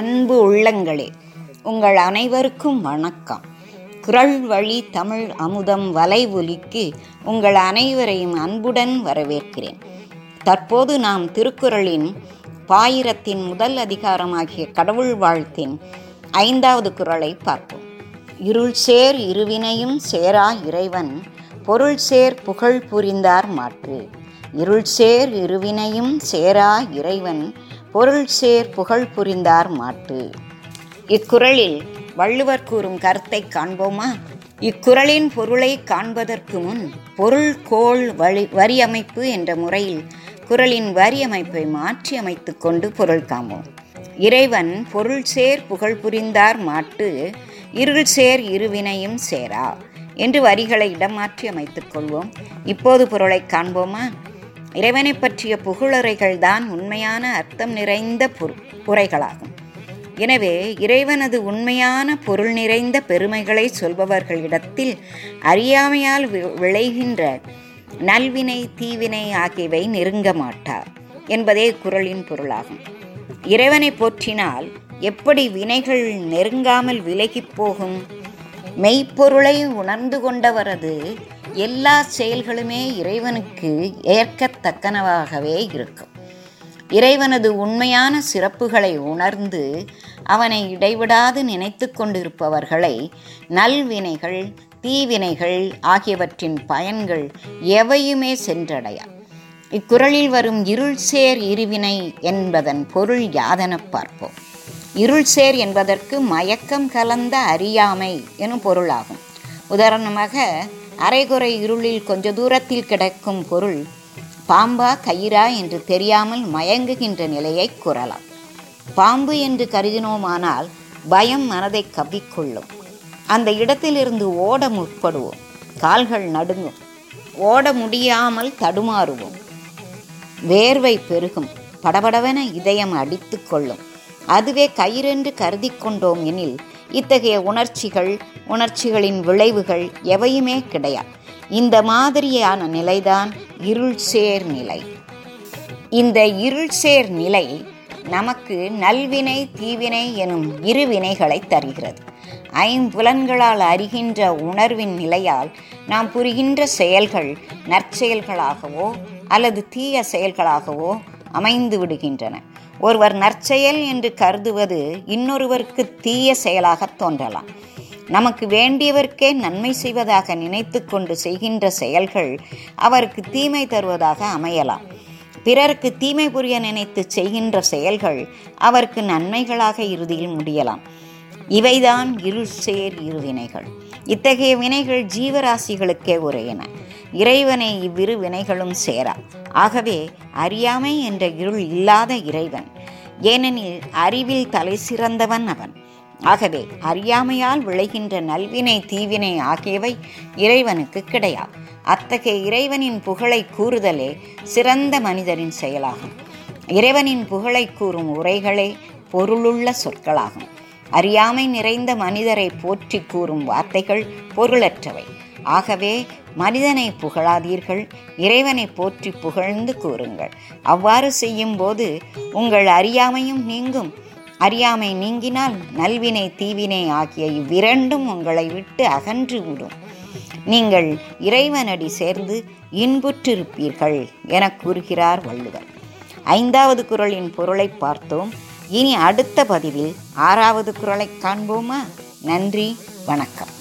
அன்பு உள்ளங்களே, உங்கள் அனைவருக்கும் வணக்கம். குறள் வழி தமிழ் அமுதம் வலைவொலிக்கு உங்கள் அனைவரையும் அன்புடன் வரவேற்கிறேன். தற்போது நாம் திருக்குறளின் பாயிரத்தின் முதல் அதிகாரமாகிய கடவுள் வாழ்த்தின் 5வது குறளை பார்ப்போம். இருள் சேர் இருவினையும் சேரா இறைவன் பொருள் சேர் புகழ் புரிந்தார் மாற்று. இருள் சேர் இருவினையும் சேரா இறைவன் பொருள் சேர் புகழ் புரிந்தார் மாட்டு. இக்குறளில் வள்ளுவர் கூறும் கருத்தை காண்போமா? இக்குறளின் பொருளை காண்பதற்கு முன் பொருள் கோள் வரியமைப்பு என்ற முறையில் குறளின் வரியமைப்பை மாற்றி அமைத்து கொண்டு பொருள் காண்போம். இறைவன் பொருள் சேர் புகழ் புரிந்தார் மாட்டு, இருள் சேர் இருவினையும் சேரா என்று வரிகளை இடமாற்றி அமைத்துக் கொள்வோம். இப்போது பொருளை காண்போமா? இறைவனை பற்றிய புகழுரைகள்தான் உண்மையான அர்த்தம் நிறைந்த உரைகளாகும். எனவே இறைவனது உண்மையான பொருள் நிறைந்த பெருமைகளை சொல்பவர்களிடத்தில் அறியாமையால் விளைகின்ற நல்வினை தீவினை ஆகியவை நெருங்க மாட்டார் என்பதே குறளின் பொருளாகும். இறைவனை போற்றினால் எப்படி வினைகள் நெருங்காமல் விலகி போகும்? மெய்ப்பொருளை உணர்ந்து கொண்டவரது எல்லா செயல்களுமே இறைவனுக்கு ஏற்கத்தக்கனவாகவே இருக்கும். இறைவனது உண்மையான சிறப்புகளை உணர்ந்து அவனை இடைவிடாது நினைத்து கொண்டிருப்பவர்களை நல்வினைகள் தீவினைகள் ஆகியவற்றின் பயன்கள் எவையுமே சென்றடைய. இக்குறளில் வரும் இருள் சேர் இருவினை என்பதன் பொருள் யாதென பார்ப்போம். இருள் சேர் என்பதற்கு மயக்கம் கலந்த அறியாமை எனும் பொருளாகும். உதாரணமாக, அரைகுறை இருளில் கொஞ்ச தூரத்தில் கிடக்கும் பொருள் பாம்பா கயிறா என்று தெரியாமல் மயங்குகின்ற நிலையை கூறலாம். பாம்பு என்று கருதினோமானால் பயம் மனதை கவ்விக்கொள்ளும். அந்த இடத்திலிருந்து ஓட முற்படுவோம். கால்கள் நடுங்கும். ஓட முடியாமல் தடுமாறுவோம். வேர்வை பெருகும். படபடவென இதயம் அடித்து கொள்ளும். அதுவே கயிறென்று கருதி கொண்டோம் எனில் இத்தகைய உணர்ச்சிகளின் விளைவுகள் எவையுமே கிடையாது. இந்த மாதிரியான நிலைதான் இருள் சேர் நிலை. இந்த இருள் சேர் நிலை நமக்கு நல்வினை தீவினை எனும் இரு வினைகளை தருகிறது. ஐம்புலன்களால் அறிகின்ற உணர்வின் நிலையால் நாம் புரிகின்ற செயல்கள் நற்செயல்களாகவோ அல்லது தீய செயல்களாகவோ அமைந்து விடுகின்றன. ஒருவர் நற்செயல் என்று கருதுவது இன்னொருவருக்கு தீய செயலாக தோன்றலாம். நமக்கு வேண்டியவர்க்கே நன்மை செய்வதாக நினைத்து கொண்டு செய்கின்ற செயல்கள் அவருக்கு தீமை தருவதாக அமையலாம். பிறருக்கு தீமை புரிய நினைத்து செய்கின்ற செயல்கள் அவருக்கு நன்மைகளாக இறுதியில் முடியலாம். இவைதான் இருள் சேர் இருவினைகள். இத்தகைய வினைகள் ஜீவராசிகளுக்கே உரையன. இறைவனை இவ்விரு வினைகளும் சேரா. ஆகவே அறியாமை என்ற இருள் இல்லாத இறைவன். ஏனெனில் அறிவில் தலை சிறந்தவன் அவன். ஆகவே அறியாமையால் விளைகின்ற நல்வினை தீவினை ஆகியவை இறைவனுக்கு கிடையாது. அத்தகைய இறைவனின் புகழை கூறுதலே சிறந்த மனிதரின் செயலாகும். இறைவனின் புகழை கூறும் உரைகளே பொருளுள்ள சொற்களாகும். அறியாமை நிறைந்த மனிதரை போற்றி கூறும் வார்த்தைகள் பொருளற்றவை. ஆகவே மனிதனை புகழாதீர்கள், இறைவனை போற்றி புகழ்ந்து கூறுங்கள். அவ்வாறு செய்யும் போது உங்கள் அறியாமையும் நீங்கும். அறியாமை நீங்கினால் நல்வினை தீவினை ஆகிய இவ்விரண்டும் உங்களை விட்டு அகன்றுவிடும். நீங்கள் இறைவனடி சேர்ந்து இன்புற்றிருப்பீர்கள் என கூறுகிறார் வள்ளுவர். 5வது குறளின் பொருளை பார்த்தோம். இனி அடுத்த பதிவில் 6வது குறளை காண்போமா? நன்றி, வணக்கம்.